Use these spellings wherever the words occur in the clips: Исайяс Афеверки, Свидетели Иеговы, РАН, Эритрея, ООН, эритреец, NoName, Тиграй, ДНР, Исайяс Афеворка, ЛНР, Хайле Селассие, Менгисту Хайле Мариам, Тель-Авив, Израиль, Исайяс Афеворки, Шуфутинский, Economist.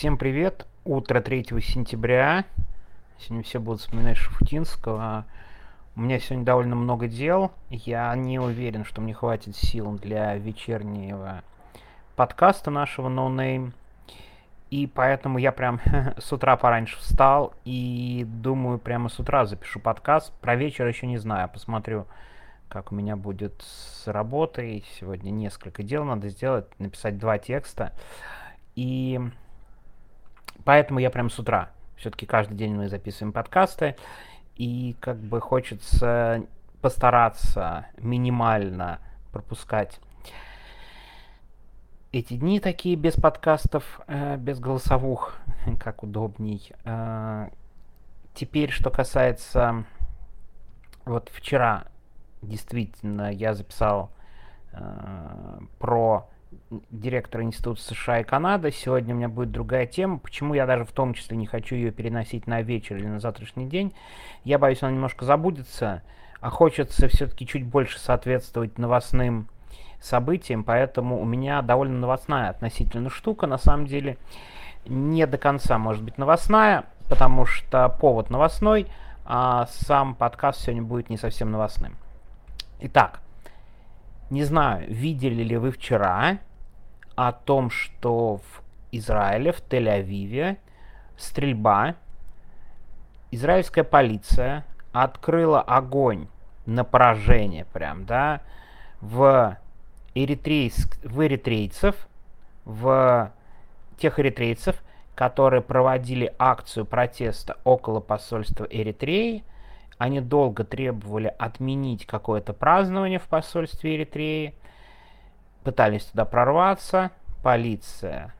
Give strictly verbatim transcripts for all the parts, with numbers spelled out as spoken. Всем привет. Утро третьего сентября. Сегодня все будут вспоминать Шуфутинского. У меня сегодня довольно много дел. Я не уверен, что мне хватит сил для вечернего подкаста нашего NoName. И поэтому я прям с утра пораньше встал и думаю, прямо с утра запишу подкаст. Про вечер еще не знаю. Посмотрю, как у меня будет с работой. Сегодня несколько дел надо сделать. Написать два текста. И поэтому я прям с утра. Все-таки каждый день мы записываем подкасты. И как бы хочется постараться минимально пропускать эти дни такие без подкастов, э, без голосовух, как удобней. Э, теперь, что касается... Вот вчера действительно я записал э, про директора Института США и Канады. Сегодня у меня будет другая тема. Почему я даже в том числе не хочу ее переносить на вечер или на завтрашний день? Я боюсь, она немножко забудется, а хочется все-таки чуть больше соответствовать новостным событиям, поэтому у меня довольно новостная относительно штука, на самом деле не до конца может быть новостная, потому что повод новостной, а сам подкаст сегодня будет не совсем новостным. Итак, не знаю, видели ли вы вчера о том, что в Израиле, в Тель-Авиве стрельба, израильская полиция открыла огонь на поражение прям, да, в Эритрейск, в эритрейцев, в тех эритрейцев, которые проводили акцию протеста около посольства Эритреи. Они долго требовали отменить какое-то празднование в посольстве Эритреи, пытались туда прорваться, полиция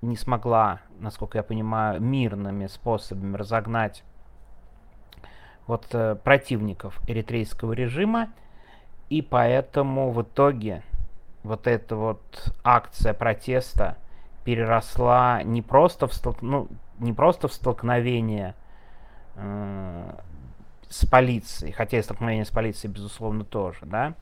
не смогла, насколько я понимаю, мирными способами разогнать вот, э, противников эритрейского режима. И поэтому в итоге вот эта вот акция протеста переросла не просто в, столк... ну, не просто в столкновение э, с полицией, хотя и столкновение с полицией, безусловно, тоже, да.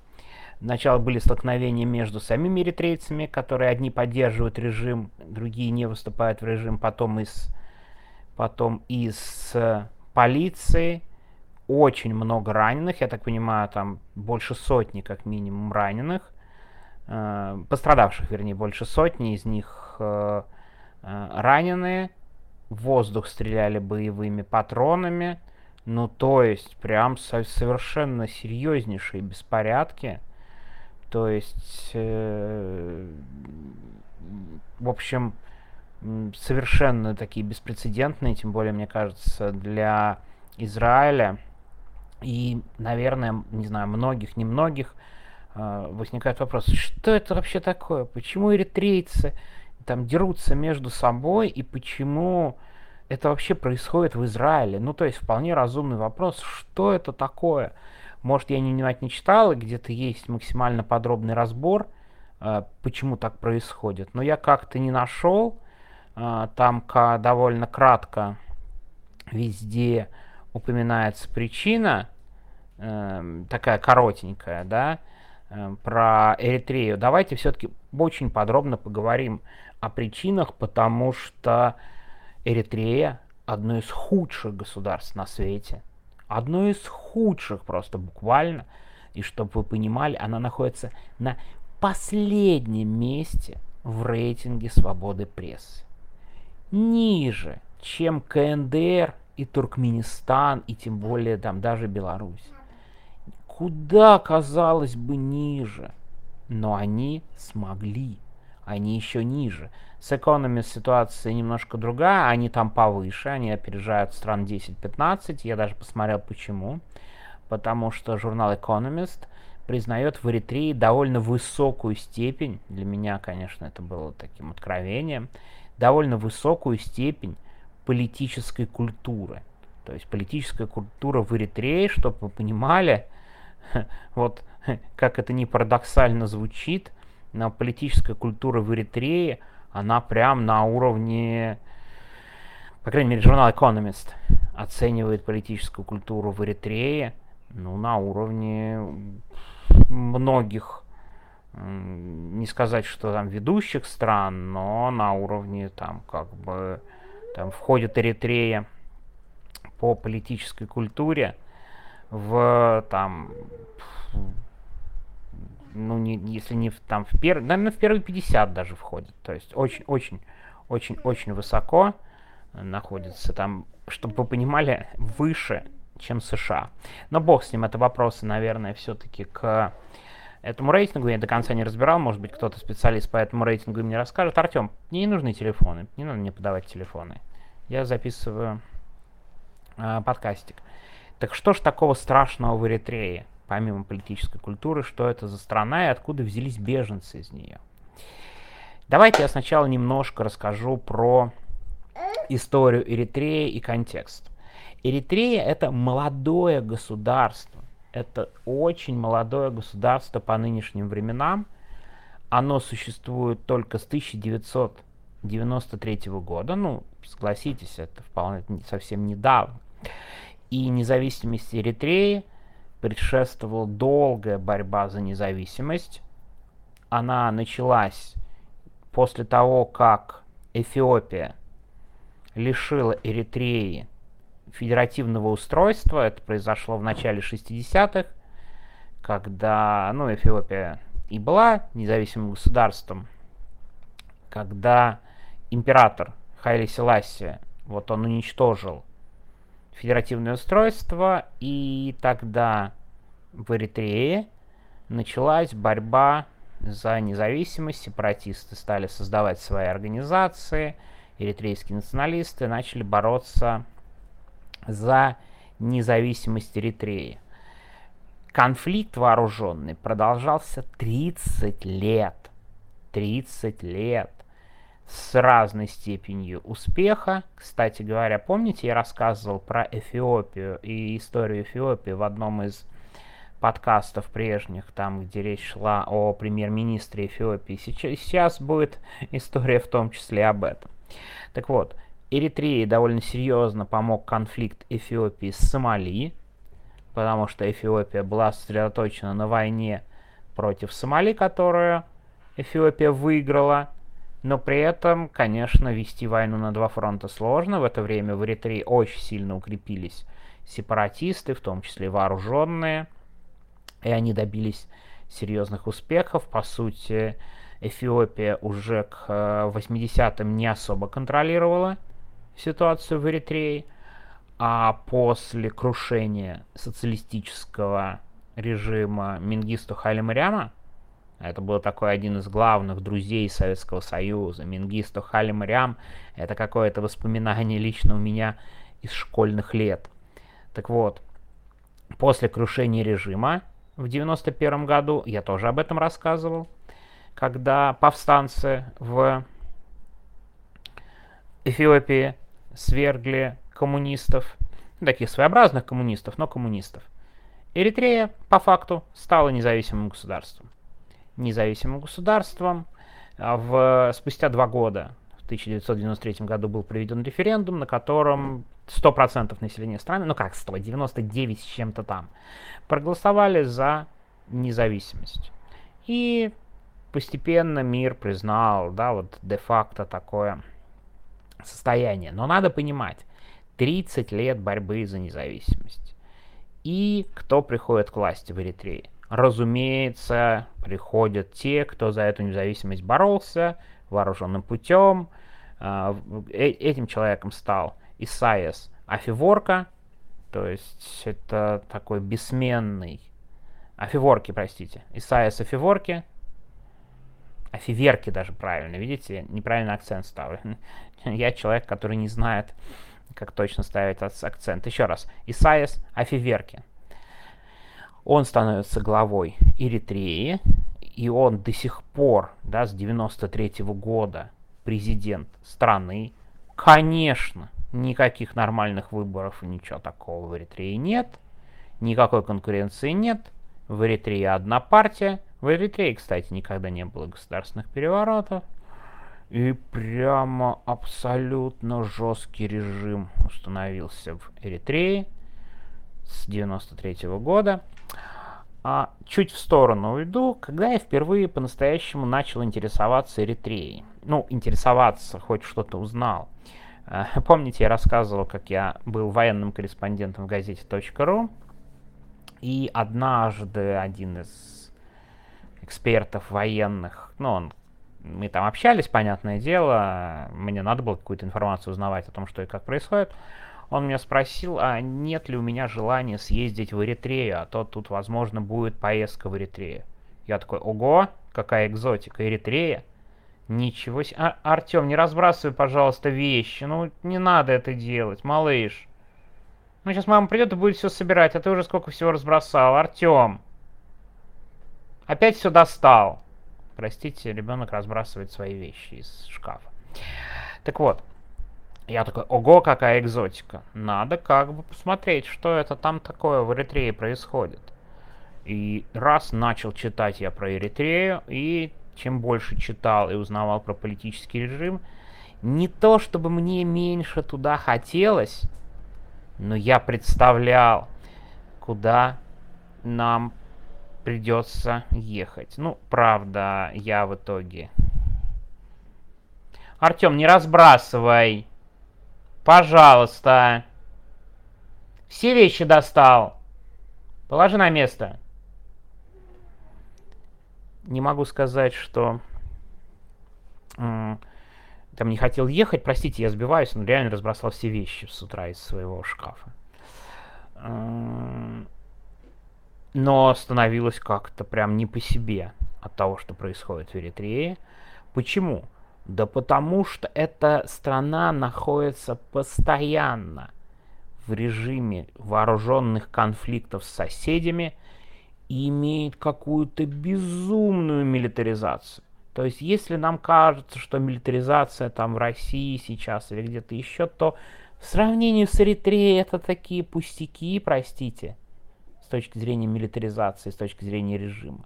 Сначала были столкновения между самими эритрейцами, которые одни поддерживают режим, другие не выступают в режим, потом из, потом из полиции. Очень много раненых, я так понимаю, там больше сотни как минимум раненых, э, пострадавших, вернее, больше сотни, из них э, э, раненые, в воздух стреляли боевыми патронами, ну то есть прям со- совершенно серьезнейшие беспорядки, то есть, э, в общем, совершенно такие беспрецедентные, тем более, мне кажется, для Израиля. И, наверное, не знаю, многих, немногих э, возникает вопрос, что это вообще такое? Почему эритрейцы там дерутся между собой и почему это вообще происходит в Израиле? Ну, то есть, вполне разумный вопрос, что это такое? Может, я не внимательно читал, и где-то есть максимально подробный разбор, э, почему так происходит. Но я как-то не нашел, э, там к- довольно кратко везде упоминается причина, э, такая коротенькая, да, э, про Эритрею. Давайте все-таки очень подробно поговорим о причинах, потому что Эритрея одно из худших государств на свете. Одно из худших просто буквально. И чтобы вы понимали, она находится на последнем месте в рейтинге свободы прессы. Ниже, чем ка эн дэ эр, и Туркменистан, и тем более там даже Беларусь. Куда, казалось бы, ниже. Но они смогли. Они еще ниже. С экономами ситуация немножко другая. Они там повыше. Они опережают стран десять-пятнадцать. Я даже посмотрел, почему. Потому что журнал Economist признает в Эритрее довольно высокую степень. Для меня, конечно, это было таким откровением. Довольно высокую степень политической культуры. То есть политическая культура в Эритрее, чтобы вы понимали, вот как это не парадоксально звучит, но политическая культура в Эритрее, она прям на уровне, по крайней мере, журнал Economist оценивает политическую культуру в Эритрее, ну, на уровне многих не сказать, что там ведущих стран, но на уровне там как бы там входит Эритрея по политической культуре в там, ну не, если не в там в первый, наверное, в первые пятьдесят даже входит, то есть очень, очень, очень, очень высоко находится там, чтобы вы понимали, выше, чем США. Но бог с ним, это вопросы, наверное, все-таки к этому рейтингу. Я до конца не разбирал, может быть, кто-то специалист по этому рейтингу мне расскажет. Артем, мне не нужны телефоны, не надо мне подавать телефоны. Я записываю э, подкастик. Так что ж такого страшного в Эритрее, помимо политической культуры, что это за страна и откуда взялись беженцы из нее? Давайте я сначала немножко расскажу про историю Эритреи и контекст. Эритрея — это молодое государство, это очень молодое государство по нынешним временам. Оно существует только с тысяча девятьсот девяносто третьего года, ну, согласитесь, это вполне совсем недавно. И независимости Эритреи предшествовала долгая борьба за независимость. Она началась после того, как Эфиопия лишила Эритреи федеративного устройства. Это произошло в начале шестидесятых, когда, ну, Эфиопия и была независимым государством, когда император Хайле Селассие, вот он уничтожил федеративное устройство, и тогда в Эритрее началась борьба за независимость, сепаратисты стали создавать свои организации, эритрейские националисты начали бороться за независимость Эритреи. Конфликт вооруженный продолжался тридцать лет. тридцать лет. С разной степенью успеха. Кстати говоря, помните, я рассказывал про Эфиопию и историю Эфиопии в одном из подкастов прежних, там, где речь шла о премьер-министре Эфиопии. Сейчас будет история в том числе об этом. Так вот, Эритрее довольно серьезно помог конфликт Эфиопии с Сомали, потому что Эфиопия была сосредоточена на войне против Сомали, которую Эфиопия выиграла. Но при этом, конечно, вести войну на два фронта сложно. В это время в Эритрее очень сильно укрепились сепаратисты, в том числе вооруженные, и они добились серьезных успехов. По сути, Эфиопия уже к восьмидесятым не особо контролировала ситуацию в Эритрее, а после крушения социалистического режима Менгисту Хайле Мариама, это был такой один из главных друзей Советского Союза, Менгисту Хайле Мариам, это какое-то воспоминание лично у меня из школьных лет. Так вот, после крушения режима в девяносто первом году, я тоже об этом рассказывал, когда повстанцы в Эфиопии свергли коммунистов, таких своеобразных коммунистов, но коммунистов, Эритрея по факту стала независимым государством. Независимым государством в, спустя два года, в тысяча девятьсот девяносто третьем году, был проведен референдум, на котором сто процентов населения страны, ну как сто, девяносто девять с чем-то там, проголосовали за независимость. И постепенно мир признал, да, вот де-факто такое состояние. Но надо понимать, тридцать лет борьбы за независимость. И кто приходит к власти в Эритрее? Разумеется, приходят те, кто за эту независимость боролся вооруженным путем. Э- этим человеком стал Исайяс Афеворка, то есть это такой бессменный... Афеворки, простите, Исайяс Афеворки. Афеверки даже правильно, видите, неправильный акцент ставлю. Я человек, который не знает, как точно ставить акцент. Еще раз, Исайяс Афеверки. Он становится главой Эритреи, и он до сих пор, да, с девяносто третьего года президент страны. Конечно, никаких нормальных выборов и ничего такого в Эритрее нет, никакой конкуренции нет, в Эритрее одна партия. В Эритрее, кстати, никогда не было государственных переворотов. И прямо абсолютно жесткий режим установился в Эритрее с девяносто третьего года. а, чуть в сторону уйду, когда я впервые по-настоящему начал интересоваться Эритреей. Ну, интересоваться, хоть что-то узнал. Помните, я рассказывал, как я был военным корреспондентом в газете точка ру, и однажды один из экспертов военных, ну, он, мы там общались, понятное дело, мне надо было какую-то информацию узнавать о том, что и как происходит, он меня спросил, а нет ли у меня желания съездить в Эритрею, а то тут, возможно, будет поездка в Эритрею. Я такой, ого, какая экзотика, Эритрея. Ничего себе. А, Артем, не разбрасывай, пожалуйста, вещи. Ну, не надо это делать, малыш. Ну, сейчас мама придет и будет все собирать, а ты уже сколько всего разбросал. Артем. Опять все достал. Простите, ребенок разбрасывает свои вещи из шкафа. Так вот. Я такой, ого, какая экзотика. Надо как бы посмотреть, что это там такое в Эритрее происходит. И раз начал читать я про Эритрею, и... чем больше читал и узнавал про политический режим, не то чтобы мне меньше туда хотелось, но я представлял, куда нам придется ехать. Ну, правда, я в итоге... Артем, не разбрасывай! Пожалуйста! Все вещи достал! Положи на место! Не могу сказать, что м- там не хотел ехать. Простите, я сбиваюсь, но реально разбросал все вещи с утра из своего шкафа. М- но становилось как-то прям не по себе от того, что происходит в Эритрее. Почему? Да потому что эта страна находится постоянно в режиме вооруженных конфликтов с соседями, имеет какую-то безумную милитаризацию. То есть, если нам кажется, что милитаризация там в России сейчас или где-то еще, то в сравнении с Эритреей это такие пустяки, простите, с точки зрения милитаризации, с точки зрения режима,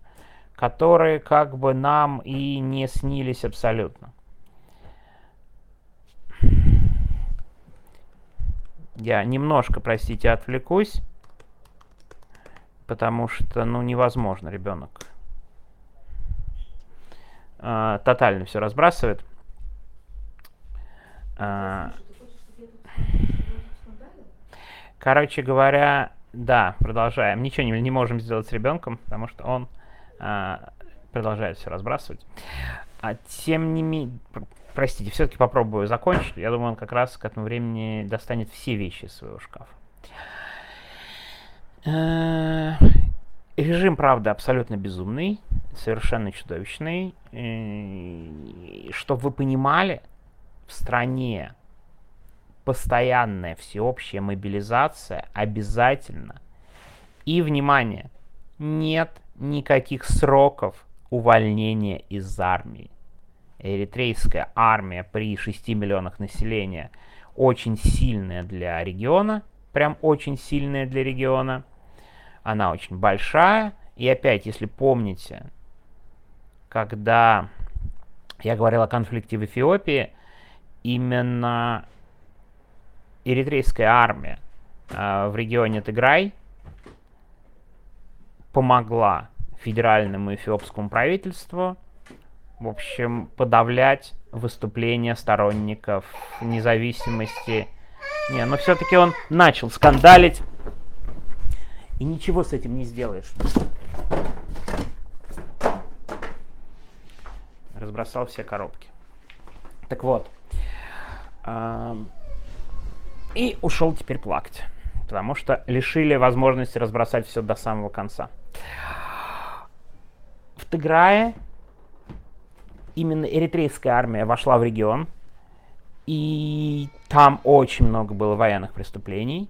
которые как бы нам и не снились абсолютно. Я немножко, простите, отвлекусь. Потому что, ну, невозможно, ребенок э, тотально все разбрасывает. Э, короче говоря, да, продолжаем. Ничего не, не можем сделать с ребенком, потому что он э, продолжает все разбрасывать. А тем не менее, простите, все-таки попробую закончить. Я думаю, он как раз к этому времени достанет все вещи из своего шкафа. Режим, правда, абсолютно безумный, совершенно чудовищный. И, чтобы вы понимали, в стране постоянная всеобщая мобилизация обязательно. И, внимание, нет никаких сроков увольнения из армии. Эритрейская армия при шести миллионах населения очень сильная для региона, прям очень сильная для региона. Она очень большая. И опять, если помните, когда я говорил о конфликте в Эфиопии, именно эритрейская армия э, в регионе Тиграй помогла федеральному эфиопскому правительству, в общем, подавлять выступления сторонников независимости. Не, но все-таки он начал скандалить. И ничего с этим не сделаешь. Разбросал все коробки. Так вот. И ушел теперь плакать. Потому что лишили возможности разбросать все до самого конца. В Тиграе именно эритрейская армия вошла в регион. И там очень много было военных преступлений.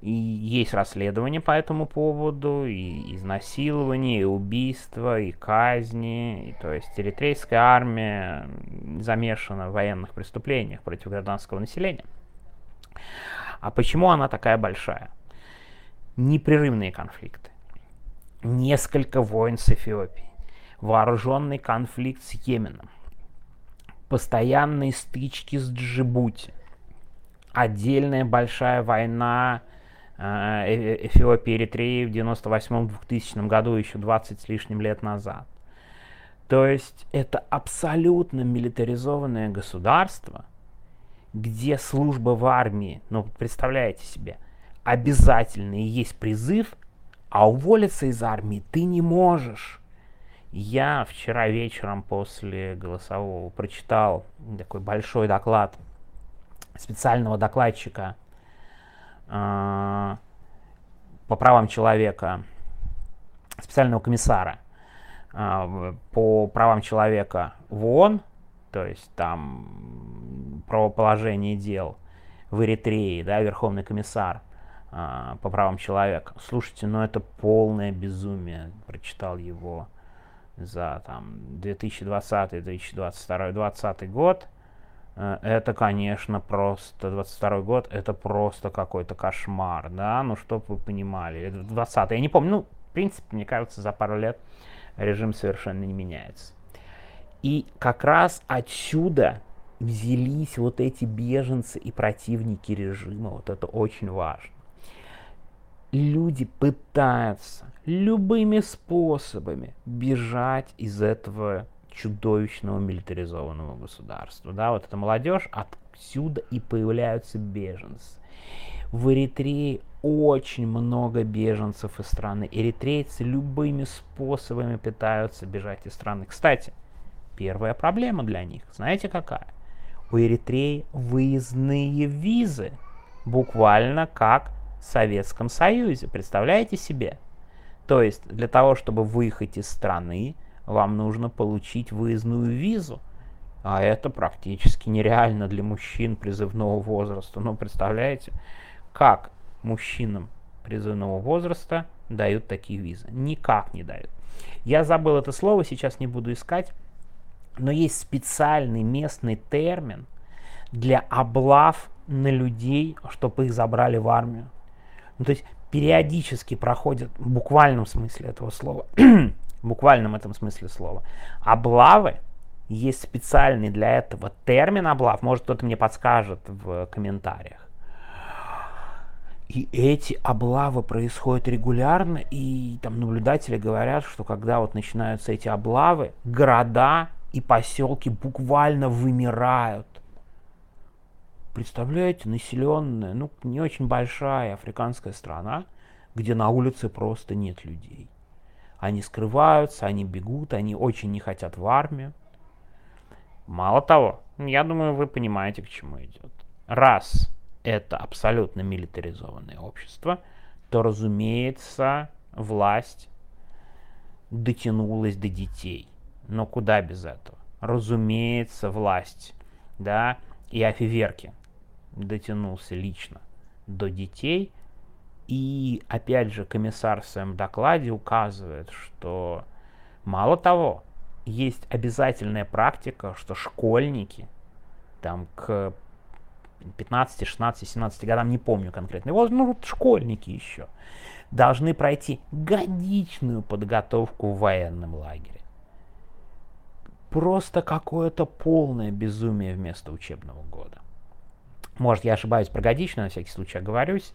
И есть расследования по этому поводу, и изнасилования, и убийства, и казни. И, то есть эритрейская армия замешана в военных преступлениях против гражданского населения. А почему она такая большая? Непрерывные конфликты. Несколько войн с Эфиопией. Вооруженный конфликт с Йеменом. Постоянные стычки с Джибути. Отдельная большая война Эфиопии и Эритреи в девяносто восьмом — двухтысячном году, еще двадцать с лишним лет назад. То есть это абсолютно милитаризованное государство, где служба в армии, ну представляете себе, обязательно и есть призыв, а уволиться из армии ты не можешь. Я вчера вечером после голосового прочитал такой большой доклад специального докладчика э, по правам человека, специального комиссара э, по правам человека в ООН, то есть там про положение дел в Эритрее, да, верховный комиссар э, по правам человека. Слушайте, ну это полное безумие, прочитал его за там две тысячи двадцатый — две тысячи двадцать второй — двадцатый год. Это, конечно, просто двадцать второй год, это просто какой-то кошмар, да, ну чтоб вы понимали. двадцатый, я не помню, ну в принципе, мне кажется, за пару лет режим совершенно не меняется. И как раз отсюда взялись вот эти беженцы и противники режима, вот это очень важно. Люди пытаются любыми способами бежать из этого чудовищного милитаризованного государства. Да, вот эта молодежь, отсюда и появляются беженцы. В Эритрее очень много беженцев из страны. Эритрейцы любыми способами пытаются бежать из страны. Кстати, первая проблема для них, знаете какая? У Эритреи выездные визы, буквально как в Советском Союзе, представляете себе? То есть для того, чтобы выехать из страны, вам нужно получить выездную визу, а это практически нереально для мужчин призывного возраста. Ну, представляете, как мужчинам призывного возраста дают такие визы? Никак не дают. Я забыл это слово, сейчас не буду искать, но есть специальный местный термин для облав на людей, чтобы их забрали в армию. Ну, то есть периодически проходят, в буквальном смысле этого слова, в буквальном этом смысле слова, облавы, есть специальный для этого термин облав, может кто-то мне подскажет в комментариях. И эти облавы происходят регулярно, и там наблюдатели говорят, что когда вот начинаются эти облавы, города и поселки буквально вымирают. Представляете, населенная, ну, не очень большая африканская страна, где на улице просто нет людей. Они скрываются, они бегут, они очень не хотят в армию. Мало того, я думаю, вы понимаете, к чему идет. Раз это абсолютно милитаризованное общество, то, разумеется, власть дотянулась до детей. Но куда без этого? Разумеется, власть, да, и Афеверки дотянулся лично до детей. И опять же комиссар в своем докладе указывает, что мало того, есть обязательная практика, что школьники там к пятнадцати, шестнадцати, семнадцати годам, не помню конкретный возраст, ну вот школьники еще, должны пройти годичную подготовку в военном лагере. Просто какое-то полное безумие вместо учебного года. Может, я ошибаюсь про годичную, на всякий случай оговорюсь,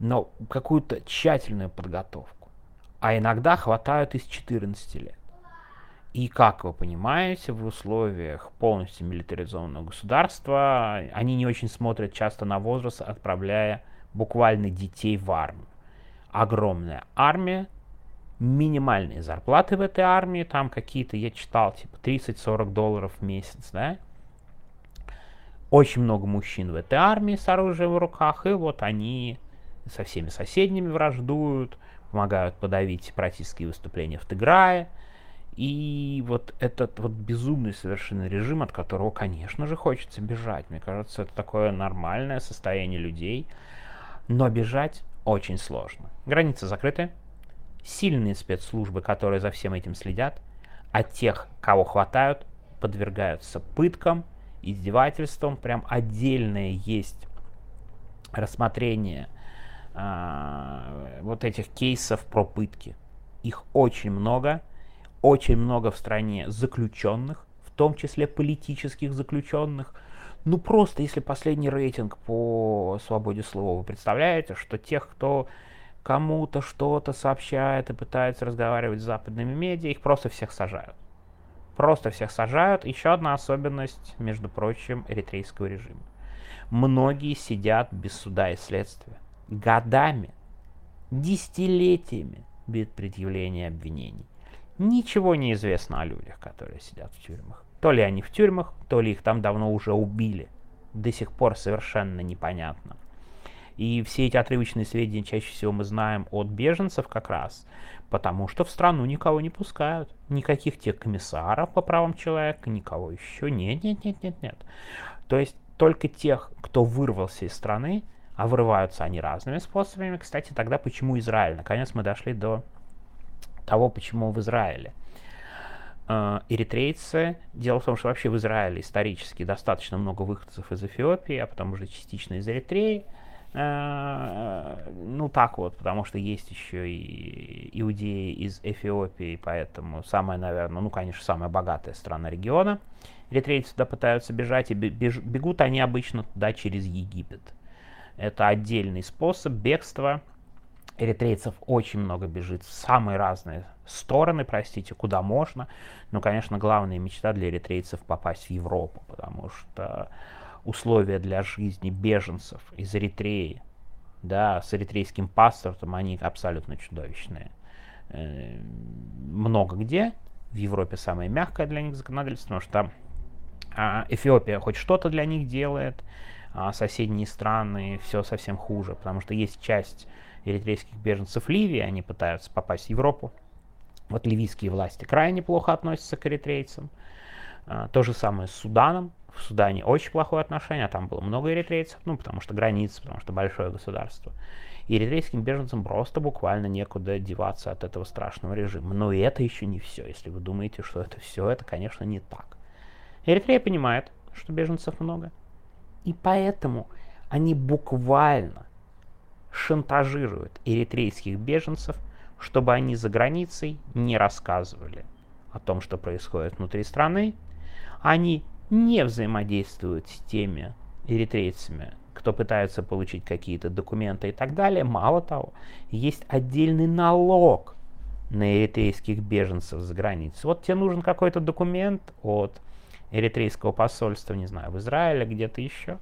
но какую-то тщательную подготовку. А иногда хватают из четырнадцати лет. И, как вы понимаете, в условиях полностью милитаризованного государства они не очень смотрят часто на возраст, отправляя буквально детей в армию. Огромная армия, минимальные зарплаты в этой армии, там какие-то, я читал, типа тридцать-сорок долларов в месяц, да? Очень много мужчин в этой армии с оружием в руках, и вот они со всеми соседними враждуют, помогают подавить сепаратистские выступления в Тыграе. И вот этот вот безумный совершенно режим, от которого, конечно же, хочется бежать. Мне кажется, это такое нормальное состояние людей. Но бежать очень сложно. Границы закрыты. Сильные спецслужбы, которые за всем этим следят, а тех, кого хватают, подвергаются пыткам, издевательствам. Прям отдельное есть рассмотрение вот этих кейсов про пытки. Их очень много, очень много в стране заключенных, в том числе политических заключенных, Ну просто, если последний рейтинг по свободе слова, вы представляете, что тех, кто кому-то что-то сообщает и пытается разговаривать с западными медиа, их просто всех сажают. Просто всех сажают. Еще одна особенность, между прочим, эритрейского режима. Многие сидят без суда и следствия. Годами, десятилетиями без предъявления обвинений. Ничего не известно о людях, которые сидят в тюрьмах. То ли они в тюрьмах, то ли их там давно уже убили. До сих пор совершенно непонятно. И все эти отрывочные сведения чаще всего мы знаем от беженцев как раз, потому что в страну никого не пускают. Никаких тех комиссаров по правам человека, никого еще. Нет, нет, нет, нет, нет. То есть только тех, кто вырвался из страны, а вырываются они разными способами. Кстати, тогда почему Израиль? Наконец мы дошли до того, почему в Израиле. Эритрейцы, дело в том, что вообще в Израиле исторически достаточно много выходцев из Эфиопии, а потом уже частично из Эритреи. Ну так вот, потому что есть еще и иудеи из Эфиопии, поэтому самая, наверное, ну конечно, самая богатая страна региона. Эритрейцы туда пытаются бежать, и бегут они обычно туда через Египет. Это отдельный способ бегства. Эритрейцев очень много бежит в самые разные стороны, простите, куда можно. Но, конечно, главная мечта для эритрейцев попасть в Европу, потому что условия для жизни беженцев из Эритреи, да, с эритрейским паспортом, они абсолютно чудовищные. Много где. В Европе самое мягкое для них законодательство, потому что там Эфиопия хоть что-то для них делает, а соседние страны все совсем хуже, потому что есть часть эритрейских беженцев Ливии, они пытаются попасть в Европу. Вот ливийские власти крайне плохо относятся к эритрейцам. То же самое с Суданом. В Судане очень плохое отношение, а там было много эритрейцев, ну, потому что границы, потому что большое государство. И эритрейским беженцам просто буквально некуда деваться от этого страшного режима. Но и это еще не все. Если вы думаете, что это все, это, конечно, не так. Эритрея понимает, что беженцев много. И поэтому они буквально шантажируют эритрейских беженцев, чтобы они за границей не рассказывали о том, что происходит внутри страны. Они не взаимодействуют с теми эритрейцами, кто пытается получить какие-то документы и так далее. Мало того, есть отдельный налог на эритрейских беженцев за границей. Вот тебе нужен какой-то документ от эритрейского посольства, не знаю, в Израиле, где-то еще.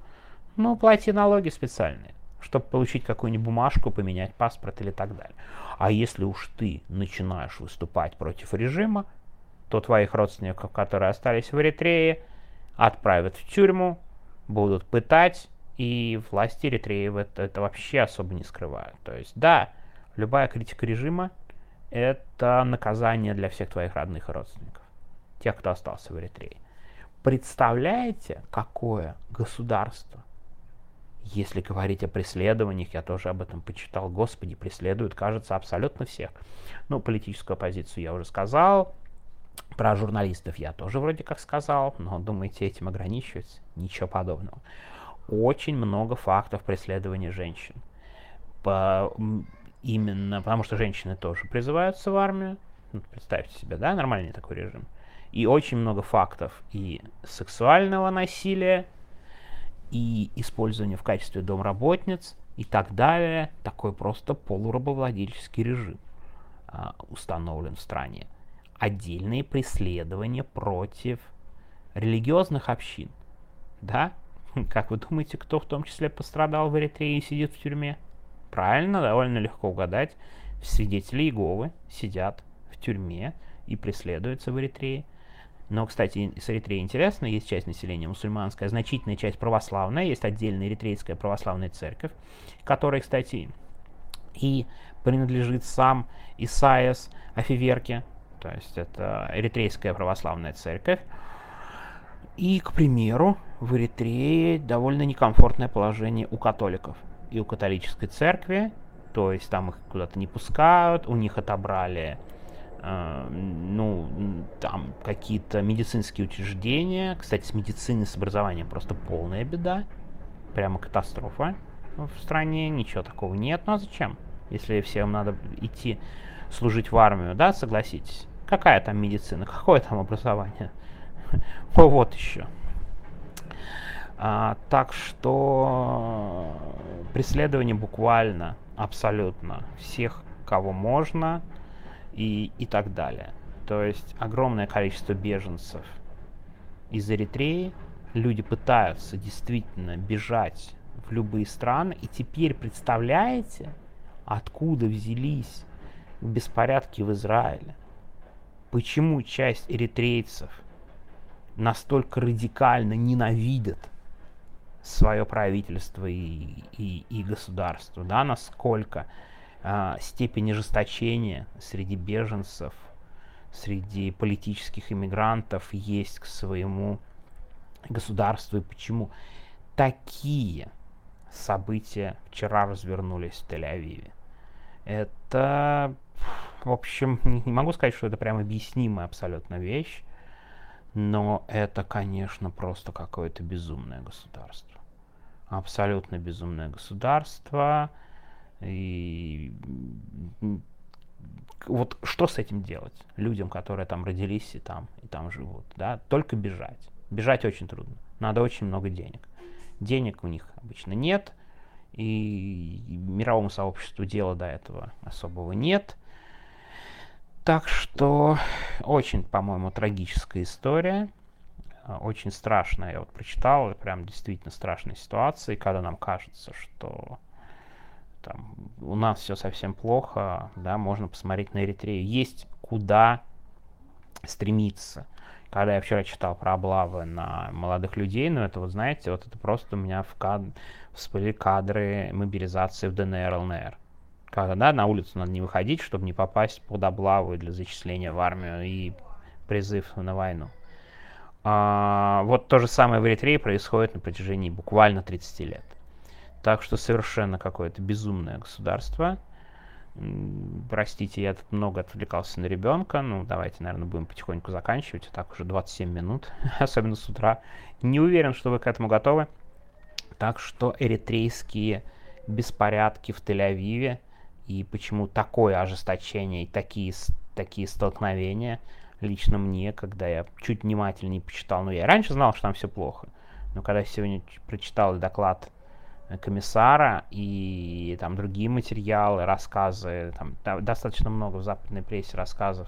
Ну, плати налоги специальные, чтобы получить какую-нибудь бумажку, поменять паспорт или так далее. А если уж ты начинаешь выступать против режима, то твоих родственников, которые остались в Эритрее, отправят в тюрьму, будут пытать, и власти Эритреи это, это вообще особо не скрывают. То есть, да, любая критика режима — это наказание для всех твоих родных и родственников, тех, кто остался в Эритрее. Представляете, какое государство? Если говорить о преследованиях, я тоже об этом почитал, господи, преследуют, кажется, абсолютно всех. Ну, политическую оппозицию я уже сказал. Про журналистов я тоже вроде как сказал, но думаете, этим ограничиваются? Ничего подобного. Очень много фактов преследования женщин. По, именно потому что женщины тоже призываются в армию. Ну, представьте себе, да, нормальный такой режим. И очень много фактов и сексуального насилия, и использования в качестве домработниц, и так далее. Такой просто полурабовладельческий режим а, установлен в стране. Отдельные преследования против религиозных общин, да? Как вы думаете, кто в том числе пострадал в Эритрее и сидит в тюрьме? Правильно, довольно легко угадать. Свидетели Иеговы сидят в тюрьме и преследуются в Эритрее. Но, кстати, с Эритреей интересно, есть часть населения мусульманская, значительная часть православная, есть отдельная эритрейская православная церковь, которая, кстати, и принадлежит сам Исайяс Афеверки. То есть это эритрейская православная церковь. И, к примеру, в Эритрее довольно некомфортное положение у католиков и у католической церкви. То есть там их куда-то не пускают, у них отобрали э, ну, там какие-то медицинские учреждения. Кстати, с медициной, с образованием просто полная беда. Прямо катастрофа в стране. Ничего такого нет. Ну а зачем? Если всем надо идти служить в армию, да, согласитесь? Какая там медицина, какое там образование? О, вот еще. А, так что преследование буквально абсолютно всех, кого можно, и, и так далее. То есть огромное количество беженцев из Эритреи. Люди пытаются действительно бежать в любые страны. И теперь представляете, откуда взялись беспорядки в Израиле? Почему часть эритрейцев настолько радикально ненавидят свое правительство и, и, и государство, да, насколько э, степень ожесточения среди беженцев, среди политических иммигрантов есть к своему государству, и почему такие события вчера развернулись в Тель-Авиве. Это, в общем, не могу сказать, что это прям объяснимая абсолютно вещь, но это, конечно, просто какое-то безумное государство. Абсолютно безумное государство. И вот что с этим делать? Людям, которые там родились и там, и там живут, да? Только бежать. Бежать очень трудно. Надо очень много денег. Денег у них обычно нет. И мировому сообществу дела до этого особого нет. Так что очень, по-моему, трагическая история, очень страшная, я вот прочитал, прям действительно страшная ситуация, когда нам кажется, что там у нас все совсем плохо, да, можно посмотреть на Эритрею, есть куда стремиться. Когда я вчера читал про облавы на молодых людей, ну это вот, знаете, вот это просто у меня в кад... всплыли кадры мобилизации в ДНР, ЛНР. Когда, да, на улицу надо не выходить, чтобы не попасть под облаву для зачисления в армию и призыв на войну. А, вот то же самое в Эритрее происходит на протяжении буквально тридцати лет. Так что совершенно какое-то безумное государство. Простите, я тут много отвлекался на ребенка. Ну, давайте, наверное, будем потихоньку заканчивать. А так уже двадцать семь минут, особенно с утра. Не уверен, что вы к этому готовы. Так что эритрейские беспорядки в Тель-Авиве. И почему такое ожесточение и такие, такие столкновения лично мне, когда я чуть внимательнее почитал, ну я раньше знал, что там все плохо, но когда я сегодня прочитал доклад комиссара и там другие материалы, рассказы, там да, достаточно много в западной прессе рассказов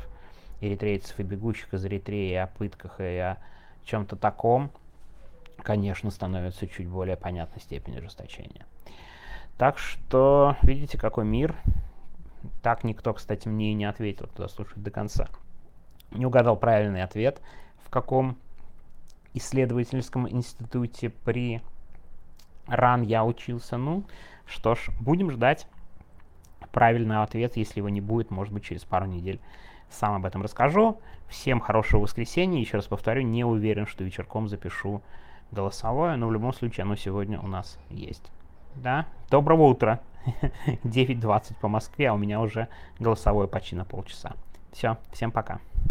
эритрейцев и бегущих из Эритреи, о пытках и о чем-то таком, конечно, становится чуть более понятна степень ожесточения. Так что, видите, какой мир. Так никто, кстати, мне и не ответил, кто слушает до конца. Не угадал правильный ответ, в каком исследовательском институте при РАН я учился. Ну, что ж, будем ждать правильного ответа. Если его не будет, может быть, через пару недель сам об этом расскажу. Всем хорошего воскресенья. Еще раз повторю, не уверен, что вечерком запишу голосовое, но в любом случае оно сегодня у нас есть. Да, доброго утра, девять двадцать по Москве, а у меня уже голосовое почти на полчаса. Все, всем пока.